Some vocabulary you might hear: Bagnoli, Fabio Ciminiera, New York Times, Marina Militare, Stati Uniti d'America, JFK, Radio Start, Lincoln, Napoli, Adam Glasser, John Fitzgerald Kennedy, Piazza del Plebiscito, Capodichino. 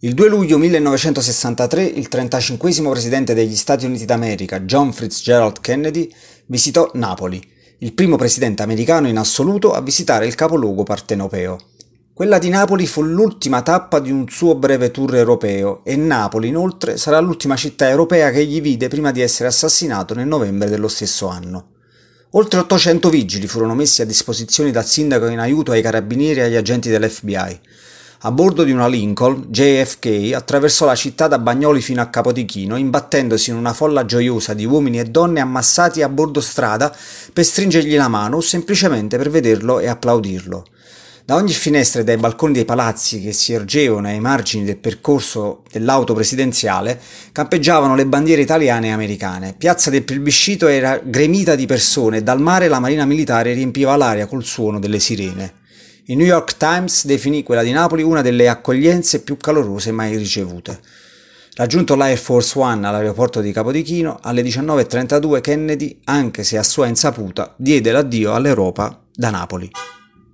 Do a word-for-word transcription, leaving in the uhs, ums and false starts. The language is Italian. Il due luglio millenovecentosessantatré il trentacinquesimo presidente degli Stati Uniti d'America, John Fitzgerald Kennedy, visitò Napoli, il primo presidente americano in assoluto a visitare il capoluogo partenopeo. Quella di Napoli fu l'ultima tappa di un suo breve tour europeo e Napoli, inoltre, sarà l'ultima città europea che egli vide prima di essere assassinato nel novembre dello stesso anno. Oltre ottocento vigili furono messi a disposizione dal sindaco in aiuto ai carabinieri e agli agenti dell'F B I. A bordo di una Lincoln, J F K attraversò la città da Bagnoli fino a Capodichino, imbattendosi in una folla gioiosa di uomini e donne ammassati a bordo strada per stringergli la mano o semplicemente per vederlo e applaudirlo. Da ogni finestra e dai balconi dei palazzi che si ergevano ai margini del percorso dell'auto presidenziale campeggiavano le bandiere italiane e americane. Piazza del Plebiscito era gremita di persone e dal mare la Marina Militare riempiva l'aria col suono delle sirene. Il New York Times definì quella di Napoli una delle accoglienze più calorose mai ricevute. Raggiunto l'Air Force One all'aeroporto di Capodichino, alle diciannove e trentadue Kennedy, anche se a sua insaputa, diede l'addio all'Europa da Napoli.